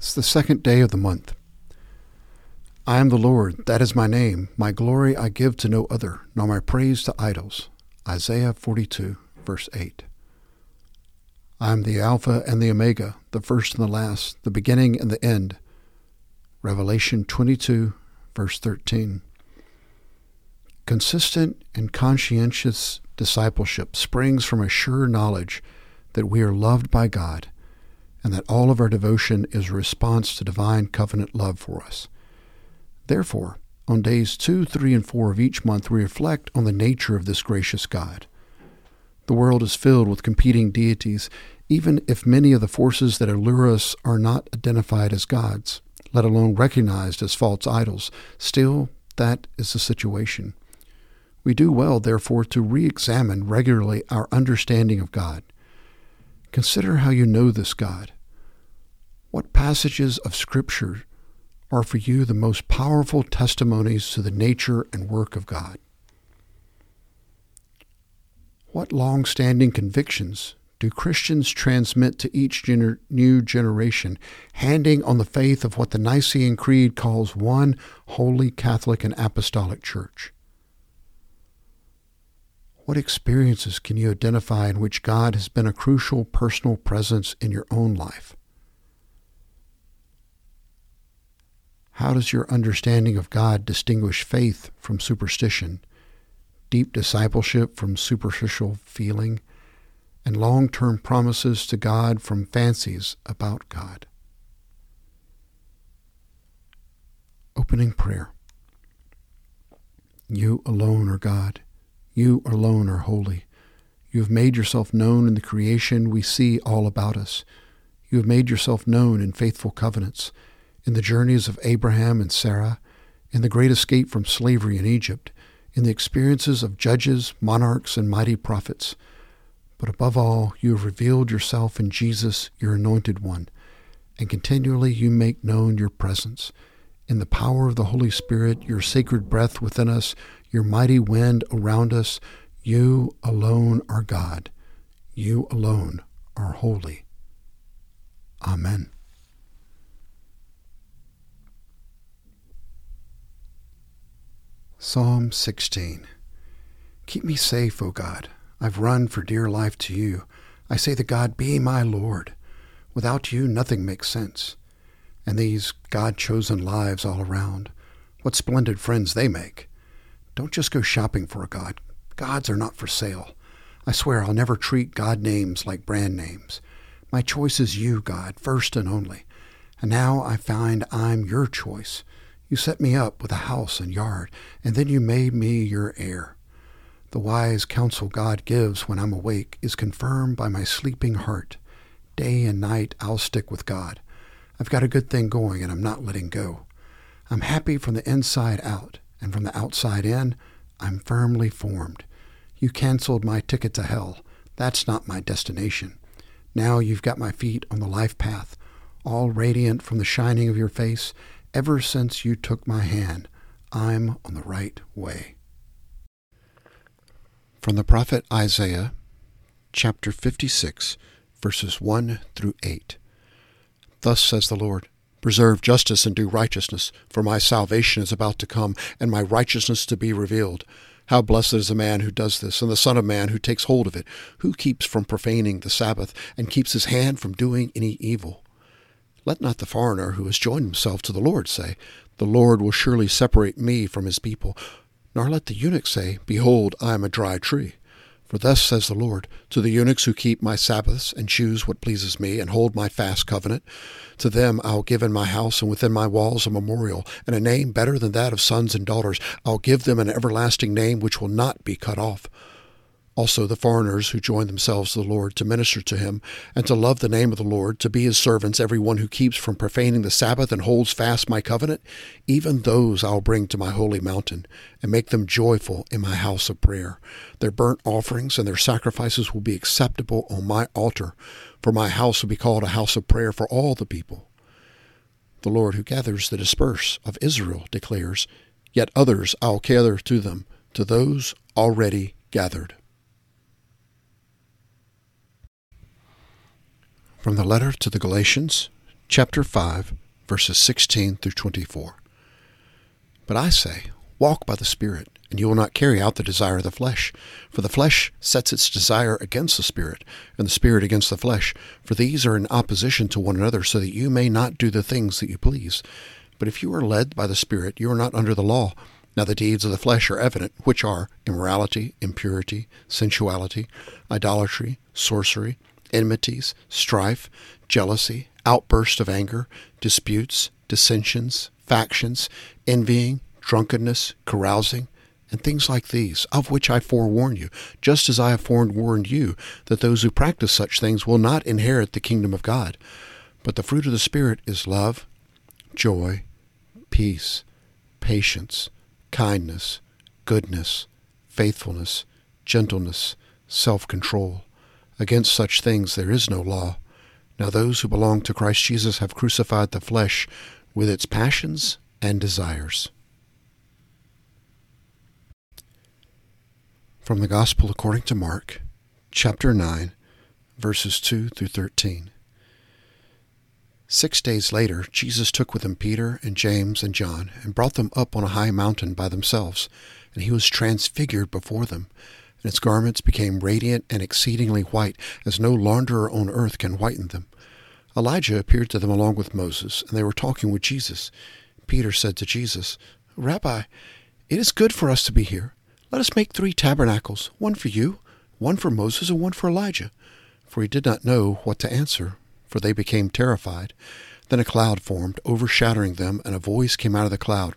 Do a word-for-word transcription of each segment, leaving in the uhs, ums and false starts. It's the second day of the month. I am the Lord, that is my name. My glory I give to no other, nor my praise to idols. Isaiah forty-two, verse eight. I am the Alpha and the Omega, the first and the last, the beginning and the end. Revelation twenty-two, verse thirteen. Consistent and conscientious discipleship springs from a sure knowledge that we are loved by God and that all of our devotion is a response to divine covenant love for us. Therefore, on days two, three, and four of each month, we reflect on the nature of this gracious God. The world is filled with competing deities, even if many of the forces that allure us are not identified as gods, let alone recognized as false idols. Still, that is the situation. We do well, therefore, to re-examine regularly our understanding of God. Consider how you know this God. What passages of Scripture are for you the most powerful testimonies to the nature and work of God? What long-standing convictions do Christians transmit to each gener- new generation, handing on the faith of what the Nicene Creed calls one holy Catholic and Apostolic Church? What experiences can you identify in which God has been a crucial personal presence in your own life? How does your understanding of God distinguish faith from superstition, deep discipleship from superficial feeling, and long-term promises to God from fancies about God? Opening prayer. You alone are God. You alone are holy. You have made yourself known in the creation we see all about us. You have made yourself known in faithful covenants, in the journeys of Abraham and Sarah, in the great escape from slavery in Egypt, in the experiences of judges, monarchs, and mighty prophets. But above all, you have revealed yourself in Jesus, your anointed one, and continually you make known your presence. In the power of the Holy Spirit, your sacred breath within us, your mighty wind around us, you alone are God. You alone are holy. Amen. Psalm sixteen. Keep me safe, O God. I've run for dear life to you. I say to God, be my Lord. Without you, nothing makes sense. And these God-chosen lives all around, what splendid friends they make. Don't just go shopping for a God. Gods are not for sale. I swear I'll never treat God names like brand names. My choice is you, God, first and only. And now I find I'm your choice. You set me up with a house and yard, and then you made me your heir. The wise counsel God gives when I'm awake is confirmed by my sleeping heart. Day and night I'll stick with God. I've got a good thing going, and I'm not letting go. I'm happy from the inside out, and from the outside in, I'm firmly formed. You canceled my ticket to hell. That's not my destination. Now you've got my feet on the life path, all radiant from the shining of your face. Ever since you took my hand, I'm on the right way. From the prophet Isaiah, chapter fifty-six, verses one through eight. Thus says the Lord, preserve justice and do righteousness, for my salvation is about to come, and my righteousness to be revealed. How blessed is the man who does this, and the Son of Man who takes hold of it, who keeps from profaning the Sabbath, and keeps his hand from doing any evil. Let not the foreigner who has joined himself to the Lord say, the Lord will surely separate me from his people, nor let the eunuch say, behold, I am a dry tree. For thus says the Lord, to the eunuchs who keep my Sabbaths and choose what pleases me and hold my fast covenant, to them I will give in my house and within my walls a memorial and a name better than that of sons and daughters. I will give them an everlasting name which will not be cut off. Also the foreigners who join themselves to the Lord to minister to him and to love the name of the Lord, to be his servants, every one who keeps from profaning the Sabbath and holds fast my covenant, even those I will bring to my holy mountain and make them joyful in my house of prayer. Their burnt offerings and their sacrifices will be acceptable on my altar, for my house will be called a house of prayer for all the people. The Lord who gathers the dispersed of Israel declares, yet others I will gather to them, to those already gathered. From the letter to the Galatians, chapter five, verses sixteen through twenty-four. But I say, walk by the Spirit, and you will not carry out the desire of the flesh. For the flesh sets its desire against the Spirit, and the Spirit against the flesh. For these are in opposition to one another, so that you may not do the things that you please. But if you are led by the Spirit, you are not under the law. Now the deeds of the flesh are evident, which are immorality, impurity, sensuality, idolatry, sorcery, enmities, strife, jealousy, outburst of anger, disputes, dissensions, factions, envying, drunkenness, carousing, and things like these, of which I forewarn you, just as I have forewarned you, that those who practice such things will not inherit the kingdom of God. But the fruit of the Spirit is love, joy, peace, patience, kindness, goodness, faithfulness, gentleness, self-control. Against such things there is no law. Now those who belong to Christ Jesus have crucified the flesh with its passions and desires. From the Gospel according to Mark, chapter nine, verses two through thirteen. Six days later, Jesus took with him Peter and James and John, and brought them up on a high mountain by themselves, and he was transfigured before them. And its garments became radiant and exceedingly white, as no launderer on earth can whiten them. Elijah appeared to them along with Moses, and they were talking with Jesus. Peter said to Jesus, "Rabbi, it is good for us to be here. Let us make three tabernacles, one for you, one for Moses, and one for Elijah." For he did not know what to answer, for they became terrified. Then a cloud formed, overshadowing them, and a voice came out of the cloud,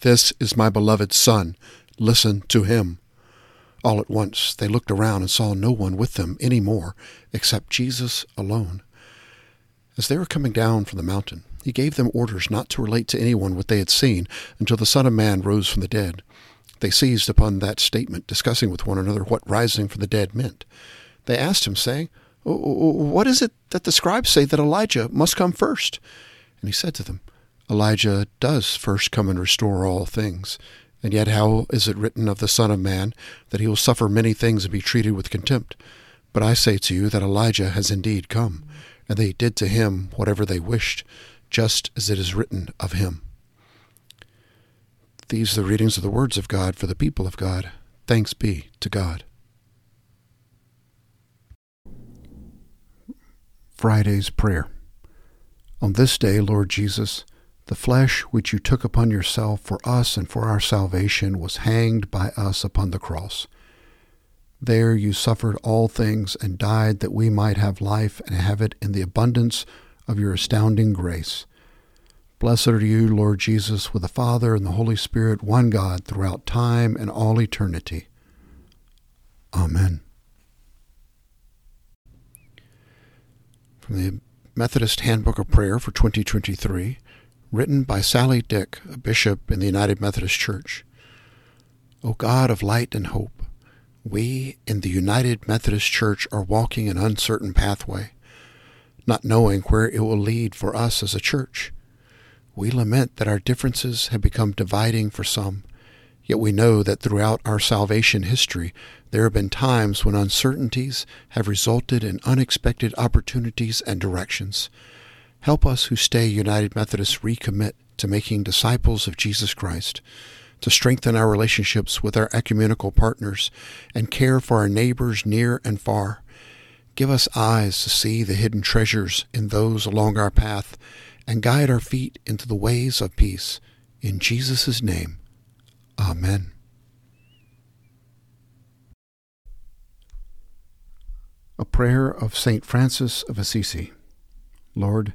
"This is my beloved Son. Listen to him." All at once they looked around and saw no one with them any more, except Jesus alone. As they were coming down from the mountain, he gave them orders not to relate to anyone what they had seen until the Son of Man rose from the dead. They seized upon that statement, discussing with one another what rising from the dead meant. They asked him, saying, "What is it that the scribes say that Elijah must come first?" And he said to them, "Elijah does first come and restore all things. And yet how is it written of the Son of Man that he will suffer many things and be treated with contempt? But I say to you that Elijah has indeed come, and they did to him whatever they wished, just as it is written of him." These are the readings of the words of God for the people of God. Thanks be to God. Friday's Prayer. On this day, Lord Jesus, the flesh which you took upon yourself for us and for our salvation was hanged by us upon the cross. There you suffered all things and died that we might have life and have it in the abundance of your astounding grace. Blessed are you, Lord Jesus, with the Father and the Holy Spirit, one God, throughout time and all eternity. Amen. From the Methodist Handbook of Prayer for twenty twenty-three, written by Sally Dyck, a bishop in the United Methodist Church. O God of light and hope, we in the United Methodist Church are walking an uncertain pathway, not knowing where it will lead for us as a church. We lament that our differences have become dividing for some, yet we know that throughout our salvation history there have been times when uncertainties have resulted in unexpected opportunities and directions. Help us who stay United Methodists recommit to making disciples of Jesus Christ, to strengthen our relationships with our ecumenical partners, and care for our neighbors near and far. Give us eyes to see the hidden treasures in those along our path, and guide our feet into the ways of peace. In Jesus' name, Amen. A prayer of Saint Francis of Assisi. Lord,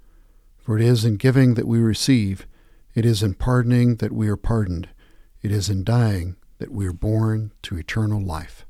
For it is in giving that we receive, it is in pardoning that we are pardoned, it is in dying that we are born to eternal life.